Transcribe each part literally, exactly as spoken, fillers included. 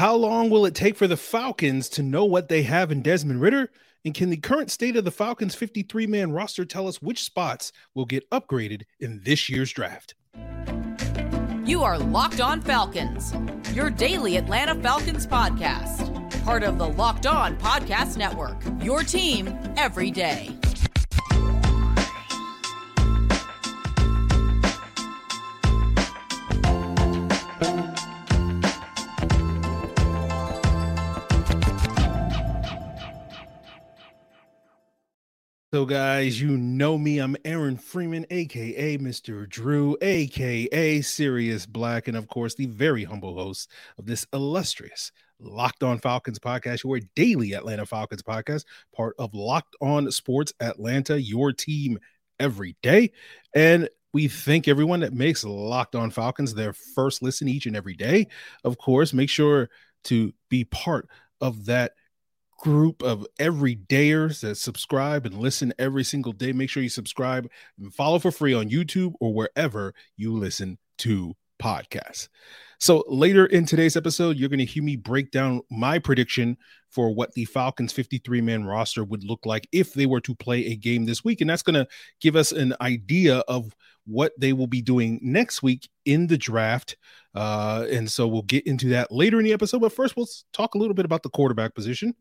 How long will it take for the Falcons to know what they have in Desmond Ridder? And can the current state of the Falcons' fifty-three man roster tell us which spots will get upgraded in this year's draft? You are Locked On Falcons, your daily Atlanta Falcons podcast. Part of the Locked On Podcast Network, your team every day. So guys, you know me, I'm Aaron Freeman, aka Mister Drew, aka Sirius Black, and of course the very humble host of this illustrious Locked On Falcons podcast, your daily Atlanta Falcons podcast, part of Locked On Sports Atlanta, your team every day. And we thank everyone that makes Locked On Falcons their first listen each and every day. Of course, make sure to be part of that group of everydayers that subscribe and listen every single day. Make sure you subscribe and follow for free on YouTube or wherever you listen to podcasts. So later in today's episode, you're going to hear me break down my prediction for what the Falcons fifty-three man roster would look like if they were to play a game this week. And that's going to give us an idea of what they will be doing next week in the draft. Uh, and so we'll get into that later in the episode. But first, we'll talk a little bit about the quarterback position.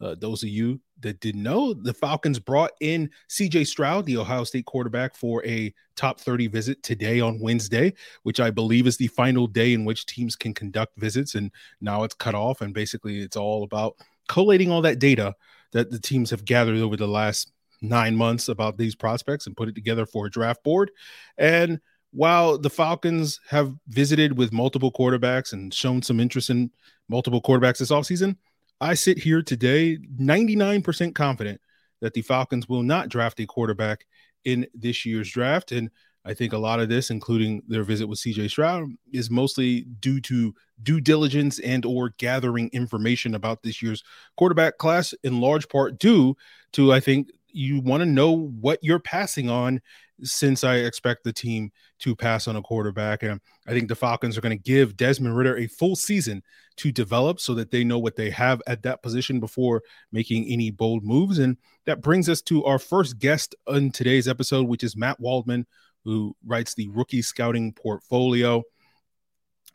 Uh, those of you that didn't know, the Falcons brought in C J Stroud, the Ohio State quarterback, for a top thirty visit today on Wednesday, which I believe is the final day in which teams can conduct visits. And now it's cut off. And basically, it's all about collating all that data that the teams have gathered over the last nine months about these prospects and put it together for a draft board. And while the Falcons have visited with multiple quarterbacks and shown some interest in multiple quarterbacks this offseason, I sit here today ninety-nine percent confident that the Falcons will not draft a quarterback in this year's draft. And I think a lot of this, including their visit with C J Stroud, is mostly due to due diligence and or gathering information about this year's quarterback class, in large part due to, I think, you want to know what you're passing on, since I expect the team to pass on a quarterback. And I think the Falcons are going to give Desmond Ridder a full season to develop so that they know what they have at that position before making any bold moves. And that brings us to our first guest on today's episode, which is Matt Waldman, who writes the Rookie Scouting Portfolio.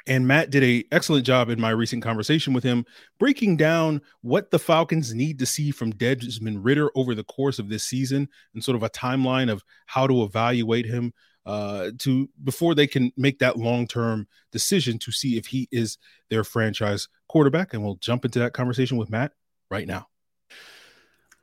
And Matt did an excellent job in my recent conversation with him, breaking down what the Falcons need to see from Desmond Ridder over the course of this season and sort of a timeline of how to evaluate him uh, to before they can make that long-term decision to see if he is their franchise quarterback. And we'll jump into that conversation with Matt right now.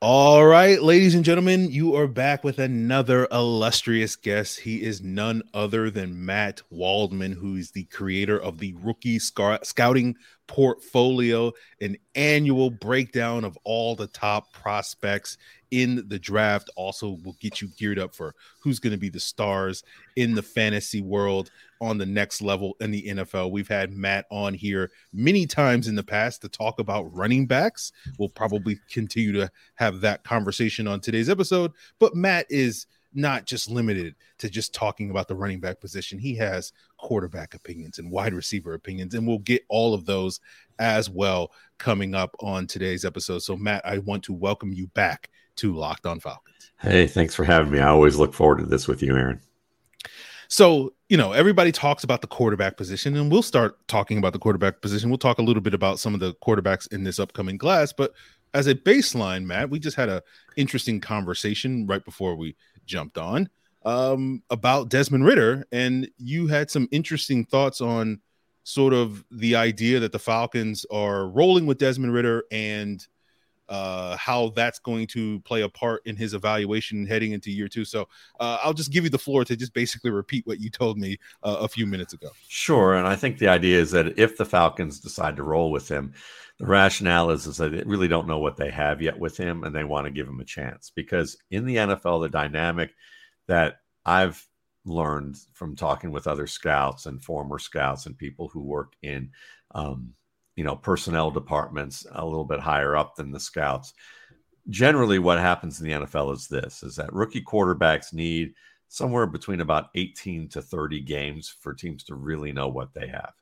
All right, ladies and gentlemen, you are back with another illustrious guest. He is none other than Matt Waldman, who is the creator of the Rookie Scouting Portfolio, an annual breakdown of all the top prospects in the draft. Also, will get you geared up for who's going to be the stars in the fantasy world on the next level in the N F L. We've had Matt on here many times in the past to talk about running backs. We'll probably continue to have that conversation on today's episode, but Matt is not just limited to just talking about the running back position. He has quarterback opinions and wide receiver opinions, and we'll get all of those as well coming up on today's episode. So Matt, I want to welcome you back to Locked On Falcons. Hey, thanks for having me. I always look forward to this with you, Aaron. So, you know, everybody talks about the quarterback position, and we'll start talking about the quarterback position. We'll talk a little bit about some of the quarterbacks in this upcoming class, but as a baseline, Matt, we just had an interesting conversation right before we jumped on um, about Desmond Ridder, and you had some interesting thoughts on sort of the idea that the Falcons are rolling with Desmond Ridder and uh, how that's going to play a part in his evaluation heading into year two. So uh, I'll just give you the floor to just basically repeat what you told me uh, a few minutes ago. Sure. And I think the idea is that if the Falcons decide to roll with him, the rationale is, is that they really don't know what they have yet with him, and they want to give him a chance, because in the N F L, the dynamic that I've learned from talking with other scouts and former scouts and people who worked in, um, you know, personnel departments a little bit higher up than the scouts. Generally, what happens in the N F L is this, is that rookie quarterbacks need somewhere between about eighteen to thirty games for teams to really know what they have.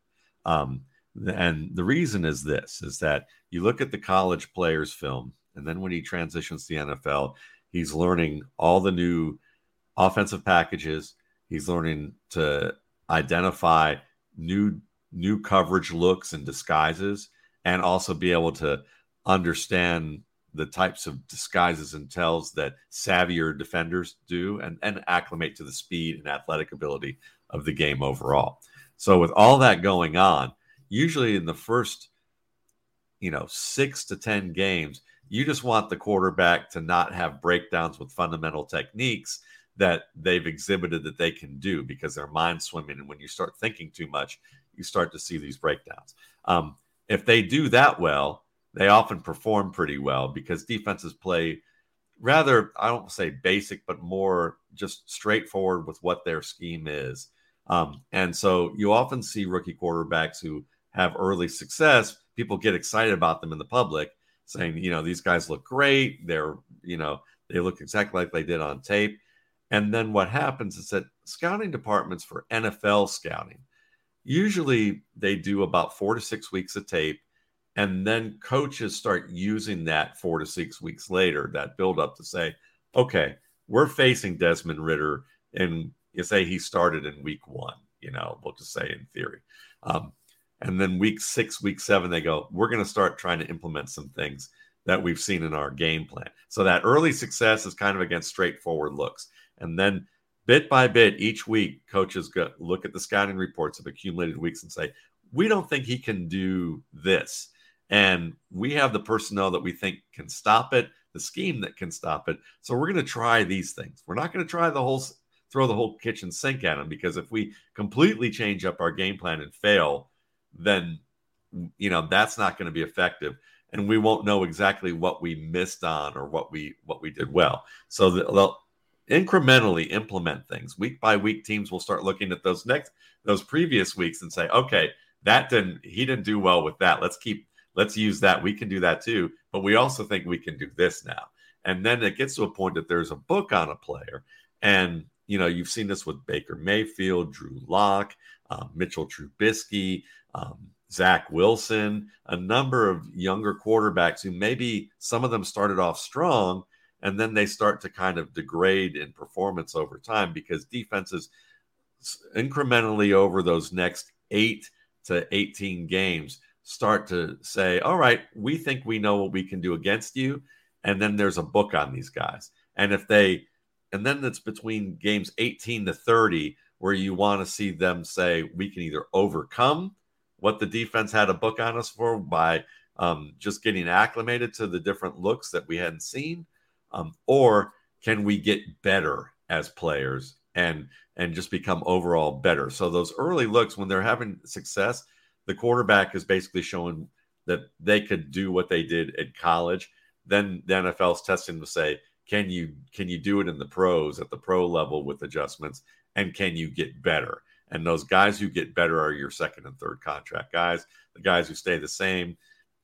Um, And the reason is this, is that you look at the college players film, and then when he transitions to the N F L, he's learning all the new offensive packages. He's learning to identify new new coverage looks and disguises, and also be able to understand the types of disguises and tells that savvier defenders do, and, and acclimate to the speed and athletic ability of the game overall. So with all that going on, usually in the first, you know, six to ten games, you just want the quarterback to not have breakdowns with fundamental techniques that they've exhibited that they can do, because their mind's swimming. And when you start thinking too much, you start to see these breakdowns. Um, if they do that well, they often perform pretty well, because defenses play rather, I don't say basic, but more just straightforward with what their scheme is. Um, and so you often see rookie quarterbacks who have early success. People get excited about them in the public, saying, you know, these guys look great. They're, you know, they look exactly like they did on tape. And then what happens is that scouting departments for N F L scouting, usually they do about four to six weeks of tape. And then coaches start using that four to six weeks later, that buildup, to say, okay, we're facing Desmond Ridder, and you say he started in week one, you know, we'll just say in theory. Um, and then week six, week seven, they go, we're going to start trying to implement some things that we've seen in our game plan. So that early success is kind of against straightforward looks. And then bit by bit, each week, coaches go look at the scouting reports of accumulated weeks and say, we don't think he can do this. And we have the personnel that we think can stop it, the scheme that can stop it. So we're going to try these things. We're not going to try the whole, throw the whole kitchen sink at them, because if we completely change up our game plan and fail, then, you know, that's not going to be effective. And we won't know exactly what we missed on or what we, what we did well. So they'll incrementally implement things week by week. Teams will start looking at those next, those previous weeks and say, okay, that didn't, he didn't do well with that. Let's keep, Let's use that. We can do that too, but we also think we can do this now. And then it gets to a point that there's a book on a player. And, you know, you've seen this with Baker Mayfield, Drew Lock, um, Mitchell Trubisky, um, Zach Wilson, a number of younger quarterbacks who maybe some of them started off strong, and then they start to kind of degrade in performance over time, because defenses incrementally over those next eight to eighteen games start to say, all right, we think we know what we can do against you. And then there's a book on these guys. And if they, and then it's between games eighteen to thirty, where you want to see them say, we can either overcome what the defense had a book on us for by um, just getting acclimated to the different looks that we hadn't seen, um, or can we get better as players and, and just become overall better. So those early looks, when they're having success, the quarterback is basically showing that they could do what they did at college. Then the N F L is testing to say, can you can you do it in the pros, at the pro level with adjustments, and can you get better? And those guys who get better are your second and third contract guys. The guys who stay the same,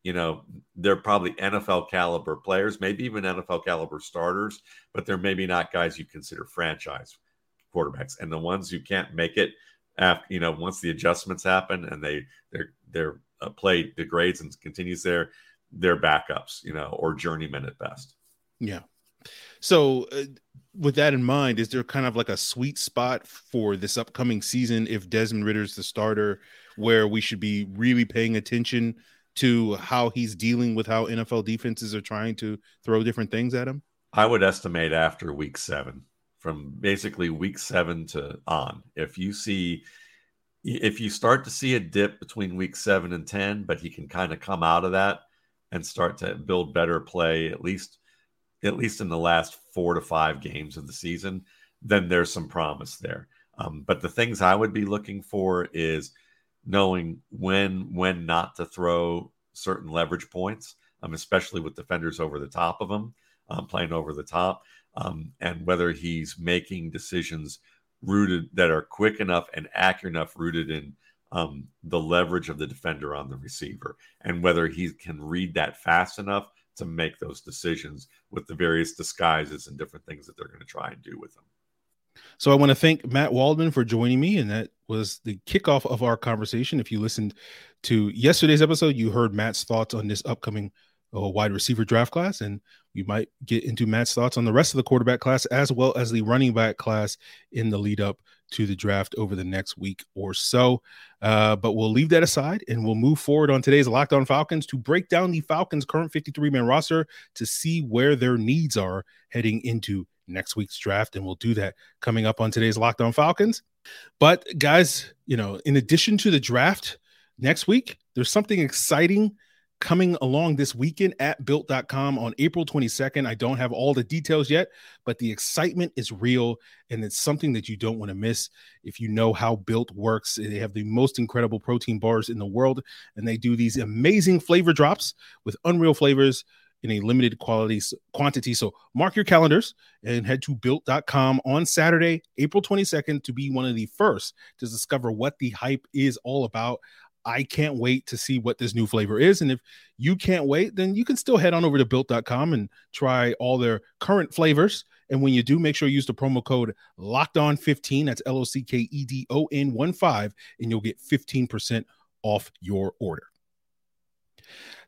you know, they're probably N F L caliber players, maybe even N F L caliber starters, but they're maybe not guys you consider franchise quarterbacks. And the ones who can't make it, after, you know, once the adjustments happen and they their their uh, play degrades and continues there, they're backups, you know, or journeymen at best. Yeah. So uh, with that in mind, is there kind of like a sweet spot for this upcoming season, if Desmond Ridder's the starter, where we should be really paying attention to how he's dealing with how N F L defenses are trying to throw different things at him? I would estimate after week seven. From basically week seven to on, if you see, if you start to see a dip between week seven and ten, but he can kind of come out of that and start to build better play, at least, at least in the last four to five games of the season, then there's some promise there. Um, but the things I would be looking for is knowing when, when not to throw certain leverage points, um, especially with defenders over the top of them, um, playing over the top. Um, and whether he's making decisions rooted that are quick enough and accurate enough, rooted in um, the leverage of the defender on the receiver, and whether he can read that fast enough to make those decisions with the various disguises and different things that they're going to try and do with him. So I want to thank Matt Waldman for joining me, and that was the kickoff of our conversation. If you listened to yesterday's episode, you heard Matt's thoughts on this upcoming uh, wide receiver draft class, and you might get into Matt's thoughts on the rest of the quarterback class as well as the running back class in the lead up to the draft over the next week or so. Uh, but we'll leave that aside, and we'll move forward on today's Locked On Falcons to break down the Falcons' current fifty-three man roster to see where their needs are heading into next week's draft. And we'll do that coming up on today's Locked On Falcons. But guys, you know, in addition to the draft next week, there's something exciting coming along this weekend at built dot com on April twenty-second. I don't have all the details yet, but the excitement is real, and it's something that you don't want to miss. If you know how Built works, they have the most incredible protein bars in the world, and they do these amazing flavor drops with unreal flavors in a limited quality quantity. So mark your calendars and head to built dot com on Saturday, April twenty-second, to be one of the first to discover what the hype is all about. I can't wait to see what this new flavor is. And if you can't wait, then you can still head on over to built dot com and try all their current flavors. And when you do, make sure you use the promo code locked on fifteen. That's L O C K E D O N one five, and you'll get fifteen percent off your order.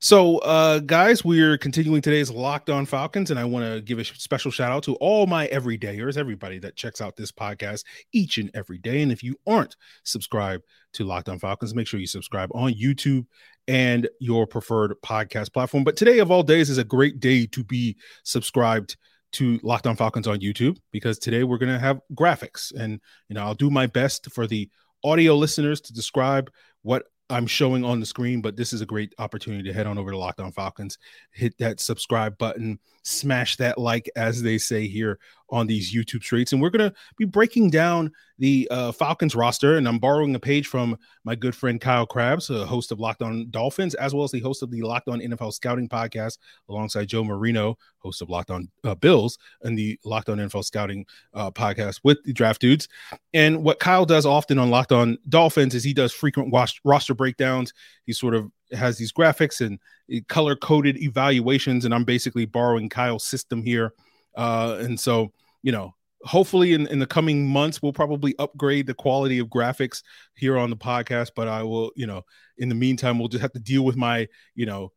So, uh, guys, we're continuing today's Locked On Falcons, and I want to give a special shout out to all my everydayers, everybody that checks out this podcast each and every day. And if you aren't subscribed to Locked On Falcons, make sure you subscribe on YouTube and your preferred podcast platform. But today of all days is a great day to be subscribed to Locked On Falcons on YouTube, because today we're going to have graphics, and, you know, I'll do my best for the audio listeners to describe what I'm showing on the screen, but this is a great opportunity to head on over to Locked On Falcons, hit that subscribe button, smash that like, as they say here on these YouTube streets. And we're going to be breaking down the uh, Falcons roster, and I'm borrowing a page from my good friend Kyle Crabbs, a host of Locked On Dolphins, as well as the host of the Locked On N F L Scouting podcast, alongside Joe Marino, host of Locked On uh, Bills, and the Locked On N F L Scouting uh, podcast with the Draft Dudes. And what Kyle does often on Locked On Dolphins is he does frequent wash- roster breakdowns. He sort of has these graphics and color-coded evaluations, and I'm basically borrowing Kyle's system here. Uh, and so, you know, hopefully in, in the coming months, we'll probably upgrade the quality of graphics here on the podcast. But I will, you know, in the meantime, we'll just have to deal with my, you know,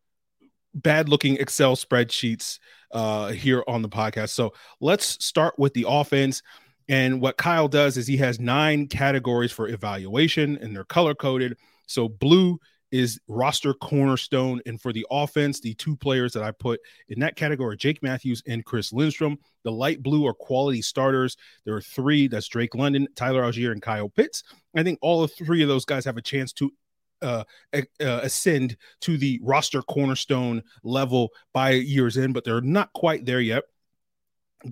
bad looking Excel spreadsheets uh, here on the podcast. So let's start with the offense. And what Kyle does is he has nine categories for evaluation, and they're color coded. So blue is roster cornerstone. And for the offense, the two players that I put in that category are Jake Matthews and Chris Lindstrom. The light blue are quality starters. There are three. That's Drake London, Tyler Algier, and Kyle Pitts. I think all three of those guys have a chance to uh, uh, ascend to the roster cornerstone level by year's end, but they're not quite there yet.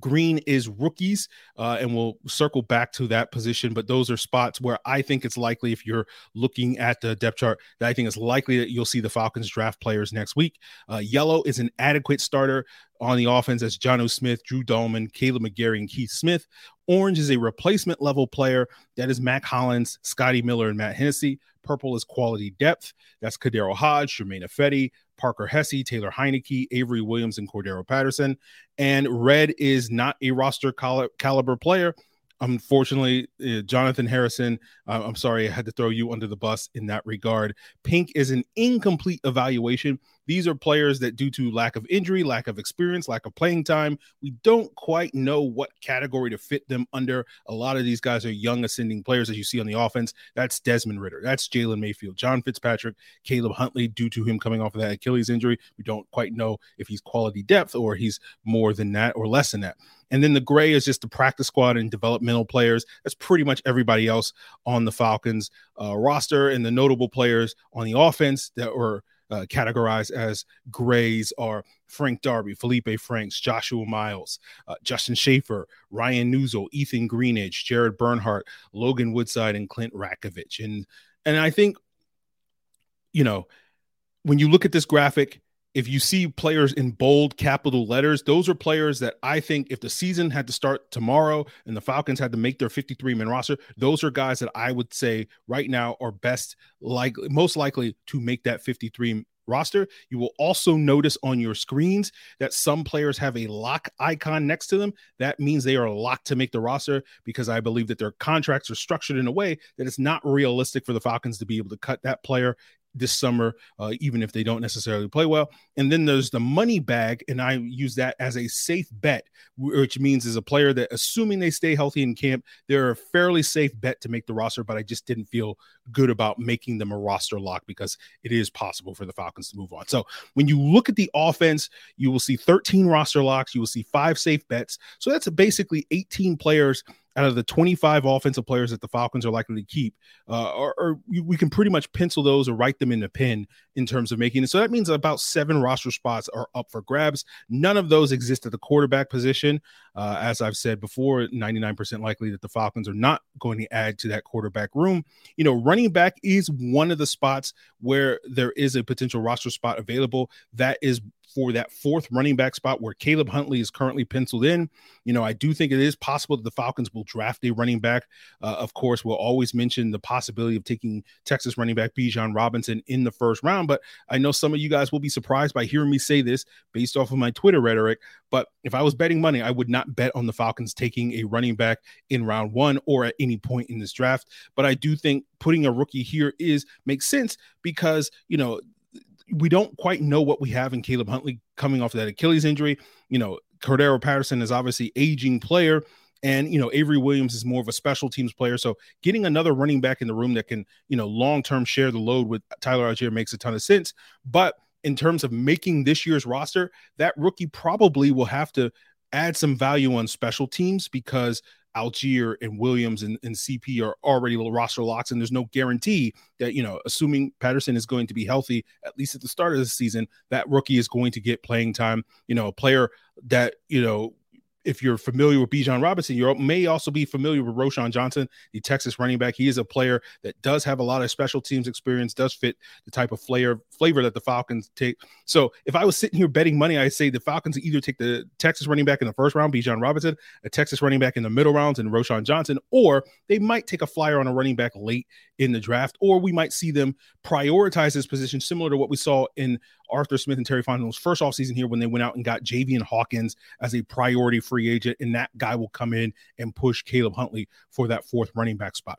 Green is rookies, uh, and we'll circle back to that position, but those are spots where I think it's likely, if you're looking at the depth chart, that I think it's likely that you'll see the Falcons draft players next week. Uh, yellow is an adequate starter on the offense as Jonnu Smith, Drew Dahlman, Caleb McGarry, and Keith Smith. Orange is a replacement level player. That is Mac Hollins, Scotty Miller, and Matt Hennessy. Purple is quality depth. That's KhaDarel Hodge, Jermaine Effetti, Parker Hesse, Taylor Heineke, Avery Williams, and Cordarrelle Patterson. And red is not a roster cali- caliber player. Unfortunately, uh, Jonathan Harrison, uh, I'm sorry, I had to throw you under the bus in that regard. Pink is an incomplete evaluation. These are players that, due to lack of injury, lack of experience, lack of playing time, we don't quite know what category to fit them under. A lot of these guys are young ascending players, as you see on the offense. That's Desmond Ridder. That's Jalen Mayfield, John Fitzpatrick, Caleb Huntley, due to him coming off of that Achilles injury. We don't quite know if he's quality depth or he's more than that or less than that. And then the gray is just the practice squad and developmental players. That's pretty much everybody else on the Falcons uh, roster. And the notable players on the offense that were uh, categorized as grays are Frank Darby, Felipe Franks, Joshua Miles, uh, Justin Schaefer, Ryan Newsel, Ethan Greenidge, Jared Bernhardt, Logan Woodside, and Clint Rakovich. And, and I think, you know, when you look at this graphic, if you see players in bold capital letters, those are players that I think if the season had to start tomorrow and the Falcons had to make their fifty-three man roster, those are guys that I would say right now are best, like most likely to make that 53 roster. You will also notice on your screens that some players have a lock icon next to them. That means they are locked to make the roster, because I believe that their contracts are structured in a way that it's not realistic for the Falcons to be able to cut that player this summer, uh, even if they don't necessarily play well. And then there's the money bag, and I use that as a safe bet, which means as a player that, assuming they stay healthy in camp, they're a fairly safe bet to make the roster, but I just didn't feel good about making them a roster lock because it is possible for the Falcons to move on. So when you look at the offense, you will see thirteen roster locks, you will see five safe bets. So that's basically eighteen players out of the twenty-five offensive players that the Falcons are likely to keep, uh, or, or we can pretty much pencil those or write them in the pen in terms of making it. So that means about seven roster spots are up for grabs. None of those exist at the quarterback position. Uh, as I've said before, ninety-nine percent likely that the Falcons are not going to add to that quarterback room. You know, running back is one of the spots where there is a potential roster spot available. That is for that fourth running back spot where Caleb Huntley is currently penciled in. You know, I do think it is possible that the Falcons will draft a running back. Uh, of course, we'll always mention the possibility of taking Texas running back Bijan Robinson in the first round, but I know some of you guys will be surprised by hearing me say this based off of my Twitter rhetoric, but if I was betting money, I would not bet on the Falcons taking a running back in round one or at any point in this draft. But I do think putting a rookie here is makes sense because, you know, we don't quite know what we have in Caleb Huntley coming off of that Achilles injury. You know, Cordarrelle Patterson is obviously aging player, and, you know, Avery Williams is more of a special teams player. So getting another running back in the room that can, you know, long-term share the load with Tyler Algier makes a ton of sense. But in terms of making this year's roster, that rookie probably will have to add some value on special teams because Algier and Williams and, and C P are already roster locks, and there's no guarantee that, you know, assuming Patterson is going to be healthy, at least at the start of the season, that rookie is going to get playing time. You know, a player that, you know, if you're familiar with Bijan Robinson, you may also be familiar with Roschon Johnson, the Texas running back. He is a player that does have a lot of special teams experience, does fit the type of flair, flavor that the Falcons take. So if I was sitting here betting money, I'd say the Falcons either take the Texas running back in the first round, Bijan Robinson, a Texas running back in the middle rounds, and Roschon Johnson, or they might take a flyer on a running back late in the draft, or we might see them prioritize this position similar to what we saw in Arthur Smith and Terry Fontenot's first offseason here when they went out and got Javian Hawkins as a priority free agent, and that guy will come in and push Caleb Huntley for that fourth running back spot.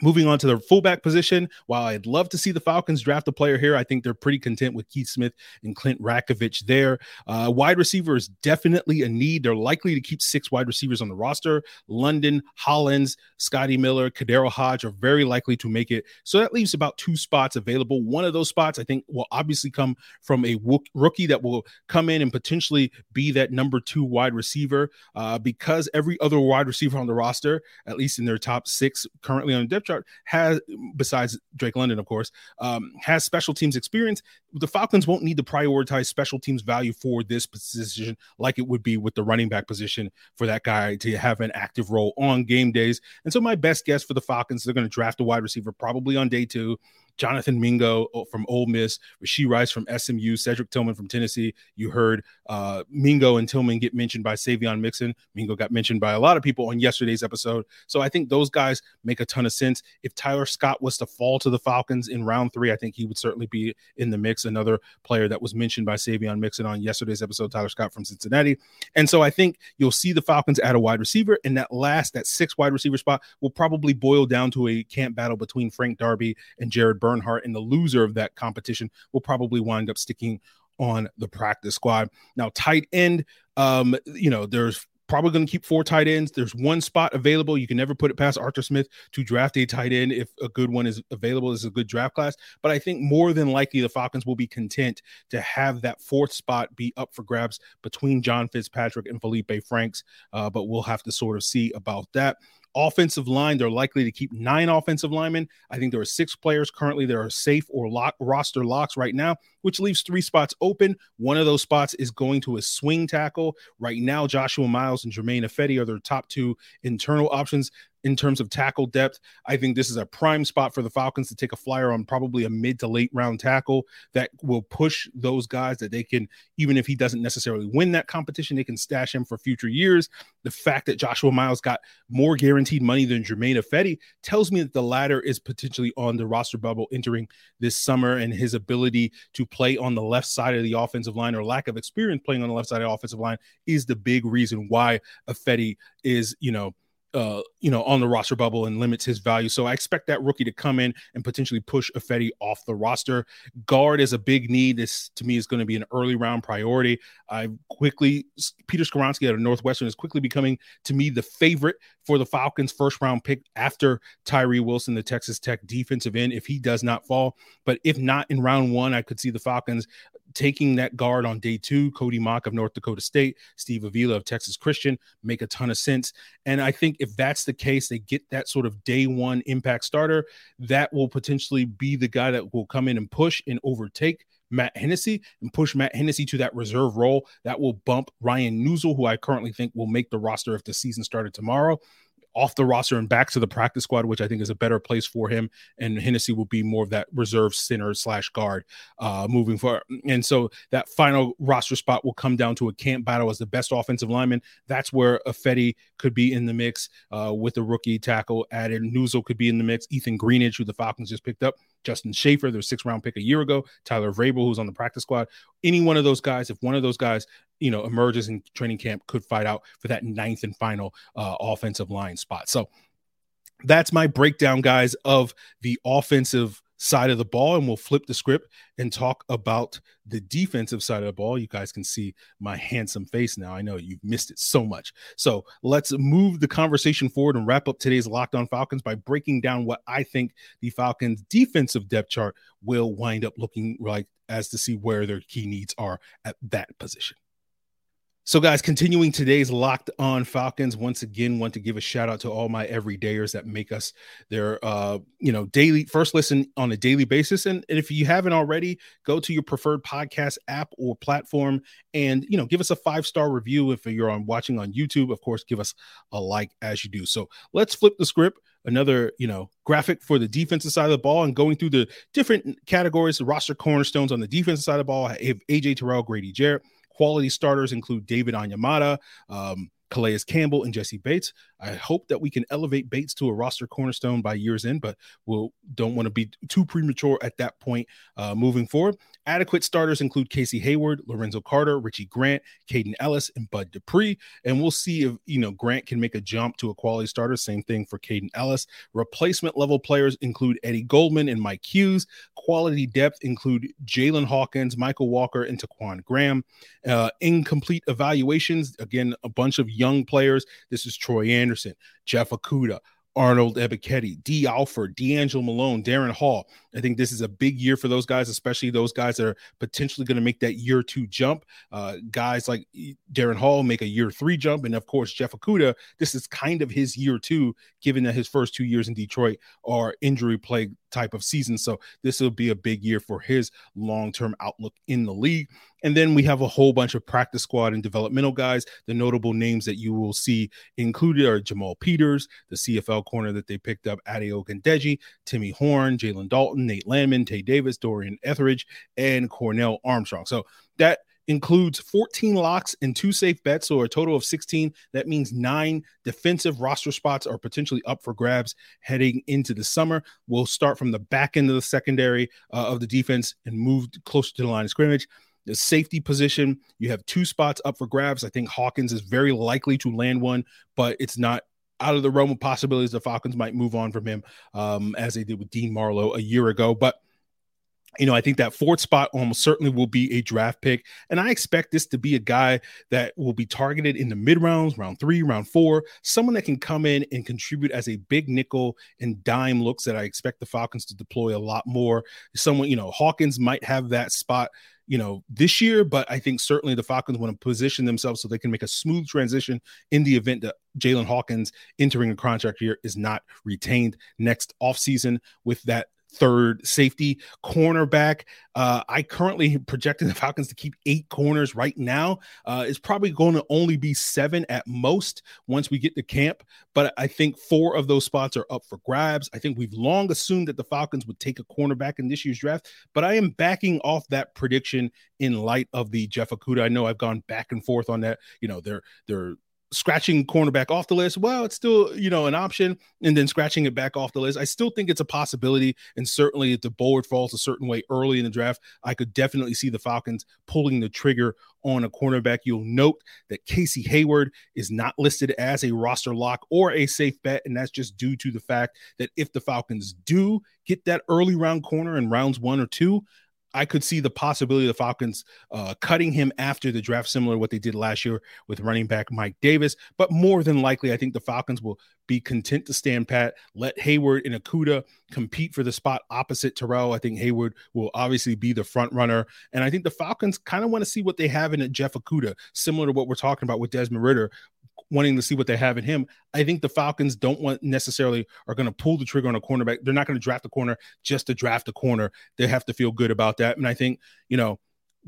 Moving on to the fullback position, while I'd love to see the Falcons draft a player here, I think they're pretty content with Keith Smith and Clint Rakovich there. Uh, wide receiver is definitely a need. They're likely to keep six wide receivers on the roster. London, Hollins, Scotty Miller, KhaDarel Hodge are very likely to make it. So that leaves about two spots available. One of those spots, I think, will obviously come from a w- rookie that will come in and potentially be that number two wide receiver, uh, because every other wide receiver on the roster, at least in their top six currently on the depth chart, has, besides Drake London, of course, um, has special teams experience. The Falcons won't need to prioritize special teams value for this position like it would be with the running back position for that guy to have an active role on game days. And so my best guess for the Falcons, they're going to draft a wide receiver probably on day two. Jonathan Mingo from Ole Miss, Rashee Rice from S M U, Cedric Tillman from Tennessee. You heard uh, Mingo and Tillman get mentioned by Savion Mixon. Mingo got mentioned by a lot of people on yesterday's episode. So I think those guys make a ton of sense. If Tyler Scott was to fall to the Falcons in round three, I think he would certainly be in the mix. Another player that was mentioned by Savion Mixon on yesterday's episode, Tyler Scott from Cincinnati. And so I think you'll see the Falcons add a wide receiver, and that last, that sixth wide receiver spot will probably boil down to a camp battle between Frank Darby and Jared Burton. Bernhardt, and the loser of that competition will probably wind up sticking on the practice squad. Now, tight end, um, you know, there's probably going to keep four tight ends. There's one spot available. You can never put it past Arthur Smith to draft a tight end if a good one is available. This is a good draft class. But I think more than likely the Falcons will be content to have that fourth spot be up for grabs between John Fitzpatrick and Felipe Franks. Uh, but we'll have to sort of see about that. Offensive line, they're likely to keep nine offensive linemen. I think there are six players currently that are safe or lock roster locks right now, which leaves three spots open. One of those spots is going to a swing tackle. Right now, Joshua Miles and Jermaine Effetti are their top two internal options. in terms of tackle depth. I think this is a prime spot for the Falcons to take a flyer on probably a mid to late round tackle that will push those guys that they can, even if he doesn't necessarily win that competition, they can stash him for future years. The fact that Joshua Miles got more guaranteed money than Jermaine Effetti tells me that the latter is potentially on the roster bubble entering this summer, and his ability to play on the left side of the offensive line, or lack of experience playing on the left side of the offensive line, is the big reason why Effetti is, you know, Uh, you know, on the roster bubble and limits his value. So I expect that rookie to come in and potentially push Effetti off the roster. Guard is a big need. This, to me, is going to be an early round priority. I quickly, Peter Skoronski out of Northwestern is quickly becoming, to me, the favorite for the Falcons' first round pick after Tyree Wilson, the Texas Tech defensive end, if he does not fall. But if not in round one, I could see the Falcons taking that guard on day two. Cody Mock of North Dakota State, Steve Avila of Texas Christian make a ton of sense. And I think if that's the case, they get that sort of day one impact starter that will potentially be the guy that will come in and push and overtake Matt Hennessy and push Matt Hennessy to that reserve role. That will bump Ryan Newsel, who I currently think will make the roster if the season started tomorrow, off the roster and back to the practice squad, which I think is a better place for him. And Hennessy will be more of that reserve center slash guard uh, moving forward. And so that final roster spot will come down to a camp battle as the best offensive lineman. That's where Effetti could be in the mix uh, with a rookie tackle added. Newsel could be in the mix. Ethan Greenidge, who the Falcons just picked up. Justin Schaefer, their sixth round pick a year ago. Tyler Vrabel, who's on the practice squad. Any one of those guys, if one of those guys, you know, emerges in training camp, could fight out for that ninth and final uh, offensive line spot. So that's my breakdown, guys, of the offensive side of the ball. And we'll flip the script and talk about the defensive side of the ball. You guys can see my handsome face now. I know you've missed it so much. So let's move the conversation forward and wrap up today's Locked On Falcons by breaking down what I think the Falcons defensive depth chart will wind up looking like, as to see where their key needs are at that position. So guys, continuing today's Locked On Falcons, once again, want to give a shout out to all my everydayers that make us their, uh, you know, daily first listen on a daily basis. And, and if you haven't already, go to your preferred podcast app or platform and, you know, give us a five-star review. If you're on watching on YouTube, of course, give us a like as you do. So let's flip the script. Another, you know, graphic for the defensive side of the ball, and going through the different categories, the roster cornerstones on the defensive side of the ball. I have A J Terrell, Grady Jarrett. Quality starters include David Onyemata, um, Calais Campbell, and Jesse Bates. I hope that we can elevate Bates to a roster cornerstone by year's end, but we'll don't want to be too premature at that point uh, moving forward. Adequate starters include Casey Hayward, Lorenzo Carter, Richie Grant, Caden Ellis, and Bud Dupree. And we'll see if, you know, Grant can make a jump to a quality starter. Same thing for Caden Ellis. Replacement level players include Eddie Goldman and Mike Hughes. Quality depth include Jalen Hawkins, Michael Walker, and Taquan Graham. Uh, incomplete evaluations, again, a bunch of young players. This is Troy Anderson, Jeff Okudah, Arnold Ebiketie, D. Alford, D'Angelo Malone, Darren Hall. I think this is a big year for those guys, especially those guys that are potentially going to make that year two jump. Uh, guys like Darren Hall make a year three jump. And, of course, Jeff Okudah, this is kind of his year two, given that his first two years in Detroit are injury-plagued type of season. So this will be a big year for his long-term outlook in the league. And then we have a whole bunch of practice squad and developmental guys. The notable names that you will see included are Jamal Peters, the C F L corner that they picked up, Ade Ogundeji, Timmy Horn, Jalen Dalton, Nate Landman, Tay Davis, Dorian Etheridge, and Cornell Armstrong. So that includes fourteen locks and two safe bets, so a total of sixteen. That means nine defensive roster spots are potentially up for grabs heading into the summer. We'll start from the back end of the secondary uh, of the defense and move closer to the line of scrimmage. The safety position, you have two spots up for grabs. I think Hawkins is very likely to land one, but it's not out of the realm of possibilities. The Falcons might move on from him um, as they did with Dean Marlowe a year ago, but you know, I think that fourth spot almost certainly will be a draft pick. And I expect this to be a guy that will be targeted in the mid rounds, round three, round four, someone that can come in and contribute as a big nickel and dime looks that I expect the Falcons to deploy a lot more. Someone, you know, Hawkins might have that spot, you know, this year, but I think certainly the Falcons want to position themselves so they can make a smooth transition in the event that Jalen Hawkins entering a contract year is not retained next offseason with that third safety, cornerback. Uh, I currently projected the Falcons to keep eight corners right now. Uh, it's probably going to only be seven at most once we get to camp, but I think four of those spots are up for grabs. I think we've long assumed that the Falcons would take a cornerback in this year's draft, but I am backing off that prediction in light of the Jeff Okudah. I know I've gone back and forth on that. You know, they're, they're, scratching cornerback off the list, well, it's still, you know, an option, and then scratching it back off the list. I still think it's a possibility, and certainly if the board falls a certain way early in the draft, I could definitely see the Falcons pulling the trigger on a cornerback. You'll note that Casey Hayward is not listed as a roster lock or a safe bet, and that's just due to the fact that if the Falcons do get that early round corner in rounds one or two, I could see the possibility of the Falcons uh, cutting him after the draft, similar to what they did last year with running back Mike Davis. But more than likely, I think the Falcons will be content to stand pat, let Hayward and Okudah compete for the spot opposite Terrell. I think Hayward will obviously be the front runner. And I think the Falcons kind of want to see what they have in it, Jeff Okudah, similar to what we're talking about with Desmond Ridder, wanting to see what they have in him. I think the Falcons don't want necessarily are going to pull the trigger on a cornerback. They're not going to draft a corner just to draft a corner. They have to feel good about that. And I think, you know,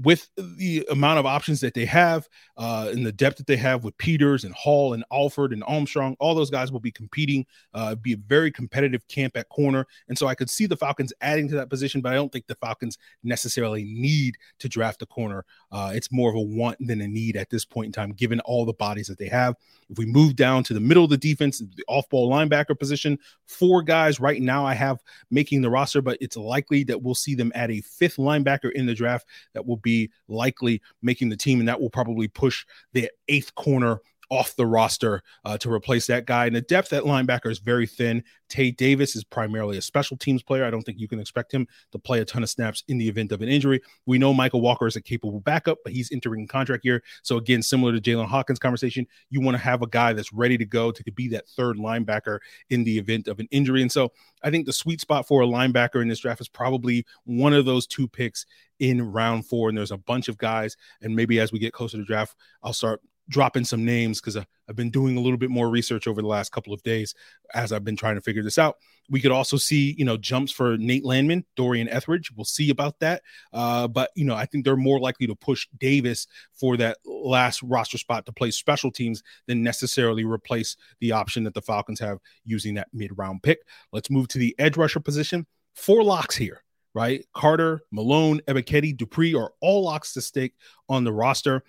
with the amount of options that they have uh, and the depth that they have with Peters and Hall and Alford and Armstrong, all those guys will be competing, uh, be a very competitive camp at corner. And so I could see the Falcons adding to that position, but I don't think the Falcons necessarily need to draft a corner. Uh, it's more of a want than a need at this point in time, given all the bodies that they have. If we move down to the middle of the defense, the off-ball linebacker position, four guys right now I have making the roster, but it's likely that we'll see them add a fifth linebacker in the draft that will be likely making the team, and that will probably push the eighth corner off the roster uh, to replace that guy. And the depth at linebacker is very thin. Tay Davis is primarily a special teams player. I don't think you can expect him to play a ton of snaps in the event of an injury. We know Michael Walker is a capable backup, but he's entering contract year. So again, similar to Jalen Hawkins' conversation, you want to have a guy that's ready to go to be that third linebacker in the event of an injury. And so I think the sweet spot for a linebacker in this draft is probably one of those two picks in round four. And there's a bunch of guys. And maybe as we get closer to draft, I'll start dropping some names because I've been doing a little bit more research over the last couple of days as I've been trying to figure this out. We could also see, you know, jumps for Nate Landman, Dorian Etheridge. We'll see about that. Uh, but, you know, I think they're more likely to push Davis for that last roster spot to play special teams than necessarily replace the option that the Falcons have using that mid-round pick. Let's move to the edge rusher position. Four locks here, right? Carter, Malone, Ebiketie, Dupree are all locks to stake on the roster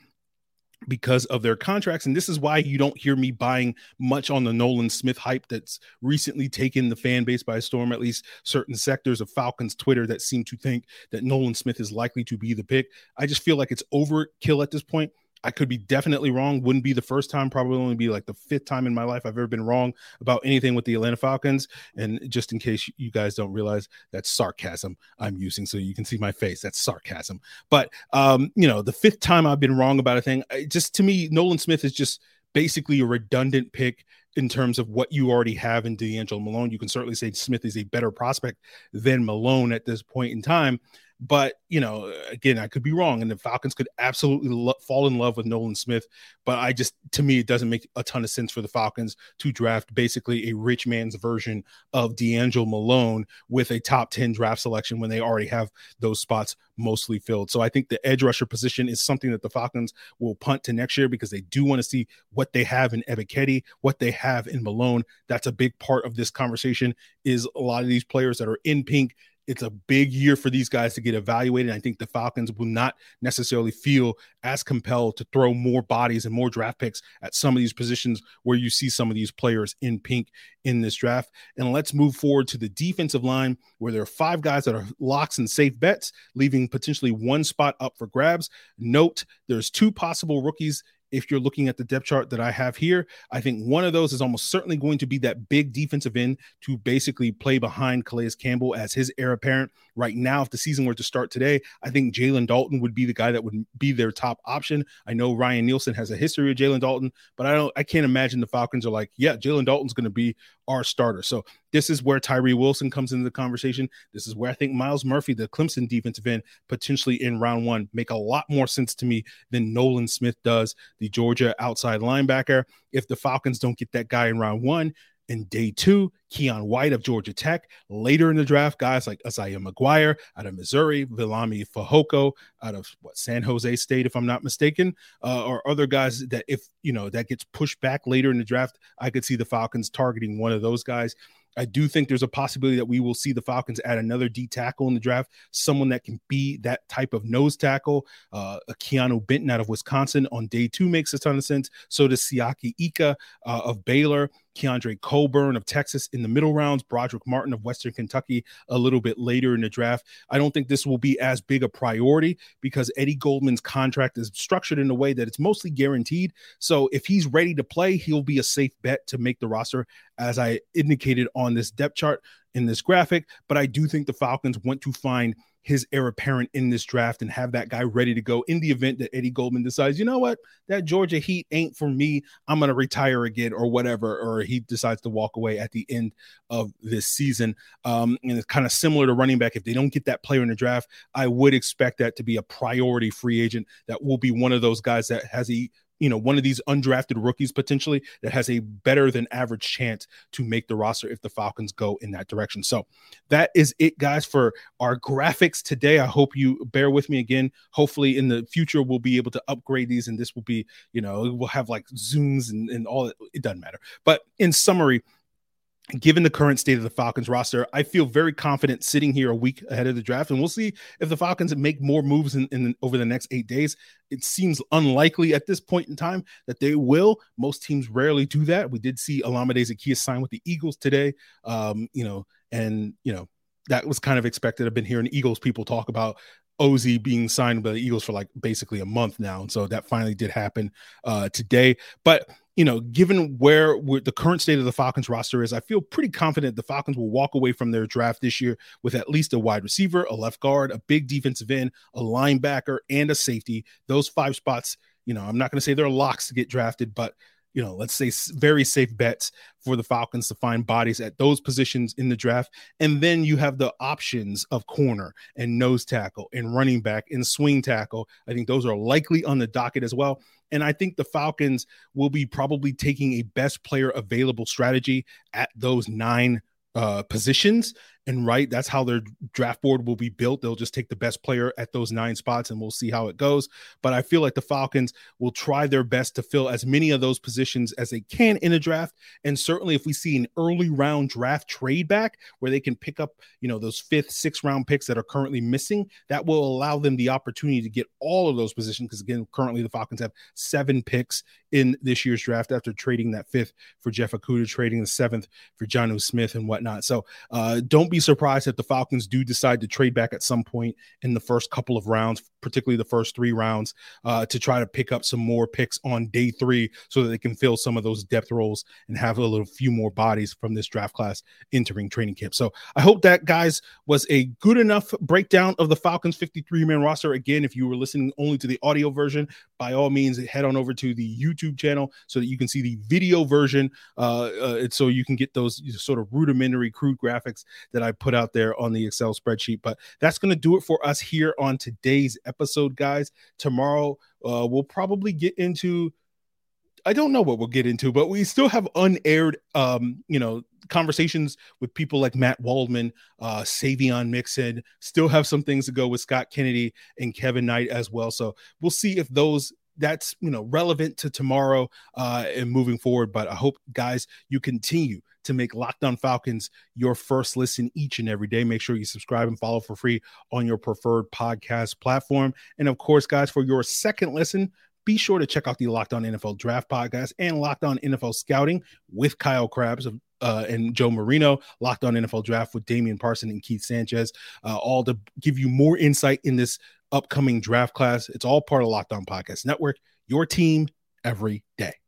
because of their contracts. And this is why you don't hear me buying much on the Nolan Smith hype that's recently taken the fan base by storm, at least certain sectors of Falcons Twitter that seem to think that Nolan Smith is likely to be the pick. I just feel like it's overkill at this point. I could be definitely wrong. Wouldn't be the first time, probably only be like the fifth time in my life I've ever been wrong about anything with the Atlanta Falcons. And just in case you guys don't realize, that's sarcasm I'm using. So you can see my face. That's sarcasm. But, um, you know, the fifth time I've been wrong about a thing, I, just to me, Nolan Smith is just basically a redundant pick in terms of what you already have in DeAngelo Malone. You can certainly say Smith is a better prospect than Malone at this point in time. But, you know, again, I could be wrong, and the Falcons could absolutely lo- fall in love with Nolan Smith. But I just, to me, it doesn't make a ton of sense for the Falcons to draft basically a rich man's version of DeAngelo Malone with a top ten draft selection when they already have those spots mostly filled. So I think the edge rusher position is something that the Falcons will punt to next year because they do want to see what they have in Ebiketie, what they have in Malone. That's a big part of this conversation is a lot of these players that are in pink. It's a big year for these guys to get evaluated. I think the Falcons will not necessarily feel as compelled to throw more bodies and more draft picks at some of these positions where you see some of these players in pink in this draft. And let's move forward to the defensive line where there are five guys that are locks and safe bets, leaving potentially one spot up for grabs. Note there's two possible rookies if you're looking at the depth chart that I have here. I think one of those is almost certainly going to be that big defensive end to basically play behind Calais Campbell as his heir apparent. Right now, if the season were to start today, I think Jalen Dalton would be the guy that would be their top option. I know Ryan Nielsen has a history with Jalen Dalton, but I don't, I can't imagine the Falcons are like, yeah, Jalen Dalton's going to be our starter. So this is where Tyree Wilson comes into the conversation. This is where I think Myles Murphy, the Clemson defensive end, potentially in round one, make a lot more sense to me than Nolan Smith does, the Georgia outside linebacker. If the Falcons don't get that guy in round one, In day two, Keon White of Georgia Tech. Later in the draft, guys like Isaiah McGuire out of Missouri, Villami Fajoko out of what San Jose State, if I'm not mistaken, uh, or other guys that if you know that gets pushed back later in the draft, I could see the Falcons targeting one of those guys. I do think there's a possibility that we will see the Falcons add another D tackle in the draft, someone that can be that type of nose tackle. Uh, a Keanu Benton out of Wisconsin on day two makes a ton of sense. So does Siaki Ika uh, of Baylor, Keandre Colburn of Texas in the middle rounds, Broderick Martin of Western Kentucky a little bit later in the draft. I don't think this will be as big a priority because Eddie Goldman's contract is structured in a way that it's mostly guaranteed. So if he's ready to play, he'll be a safe bet to make the roster, as I indicated on this depth chart in this graphic. But I do think the Falcons want to find his heir apparent in this draft and have that guy ready to go in the event that Eddie Goldman decides, you know what, that Georgia heat ain't for me. I'm going to retire again or whatever, or he decides to walk away at the end of this season. Um, and it's kind of similar to running back. If they don't get that player in the draft, I would expect that to be a priority free agent. That will be one of those guys that has a, you know, one of these undrafted rookies potentially that has a better than average chance to make the roster if the Falcons go in that direction. So that is it, guys, for our graphics today. I hope you bear with me again. Hopefully in the future, we'll be able to upgrade these and this will be, you know, we'll have like zooms and, and all. It doesn't matter. But in summary, given the current state of the Falcons roster, I feel very confident sitting here a week ahead of the draft, and we'll see if the Falcons make more moves in, in over the next eight days. It seems unlikely at this point in time that they will. Most teams rarely do that. We did see Olamide Zaccheaus sign with the Eagles today, um, you know, and, you know, that was kind of expected. I've been hearing Eagles people talk about Ozy being signed by the Eagles for like basically a month now, and so that finally did happen uh, today. But you know, given where we're, the current state of the Falcons roster is, I feel pretty confident the Falcons will walk away from their draft this year with at least a wide receiver, a left guard, a big defensive end, a linebacker, and a safety. Those five spots, you know, I'm not going to say they're locks to get drafted, but you know, let's say very safe bets for the Falcons to find bodies at those positions in the draft. And then you have the options of corner and nose tackle and running back and swing tackle. I think those are likely on the docket as well. And I think the Falcons will be probably taking a best player available strategy at those nine uh, positions. And right, that's how their draft board will be built. They'll just take the best player at those nine spots and we'll see how it goes. But I feel like the Falcons will try their best to fill as many of those positions as they can in a draft. And certainly if we see an early round draft trade back where they can pick up, you know, those fifth, sixth round picks that are currently missing, that will allow them the opportunity to get all of those positions. Because again, currently the Falcons have seven picks in this year's draft after trading that fifth for Jeff Okudah, trading the seventh for Jonnu Smith and whatnot. So uh, don't be surprised if the Falcons do decide to trade back at some point in the first couple of rounds, particularly the first three rounds, uh, to try to pick up some more picks on day three so that they can fill some of those depth roles and have a little few more bodies from this draft class entering training camp. So I hope that, guys, was a good enough breakdown of the Falcons fifty-three man roster. Again, if you were listening only to the audio version, by all means, head on over to the YouTube channel so that you can see the video version. Uh, uh, so you can get those sort of rudimentary, crude graphics that I put out there on the Excel spreadsheet. But that's going to do it for us here on today's episode, guys. Tomorrow uh, we'll probably get into, I don't know what we'll get into, but we still have unaired, um, you know, conversations with people like Matt Waldman, uh, Savion Mixon, still have some things to go with Scott Kennedy and Kevin Knight as well. So we'll see if those that's, you know, relevant to tomorrow uh, and moving forward. But I hope, guys, you continue to make Locked On Falcons your first listen each and every day. Make sure you subscribe and follow for free on your preferred podcast platform. And of course, guys, for your second listen, be sure to check out the Locked On N F L Draft Podcast and Locked On N F L Scouting with Kyle Crabbs of Uh, and Joe Marino, Locked On N F L Draft with Damian Parson and Keith Sanchez, uh, all to give you more insight in this upcoming draft class. It's all part of Locked On Podcast Network, your team every day.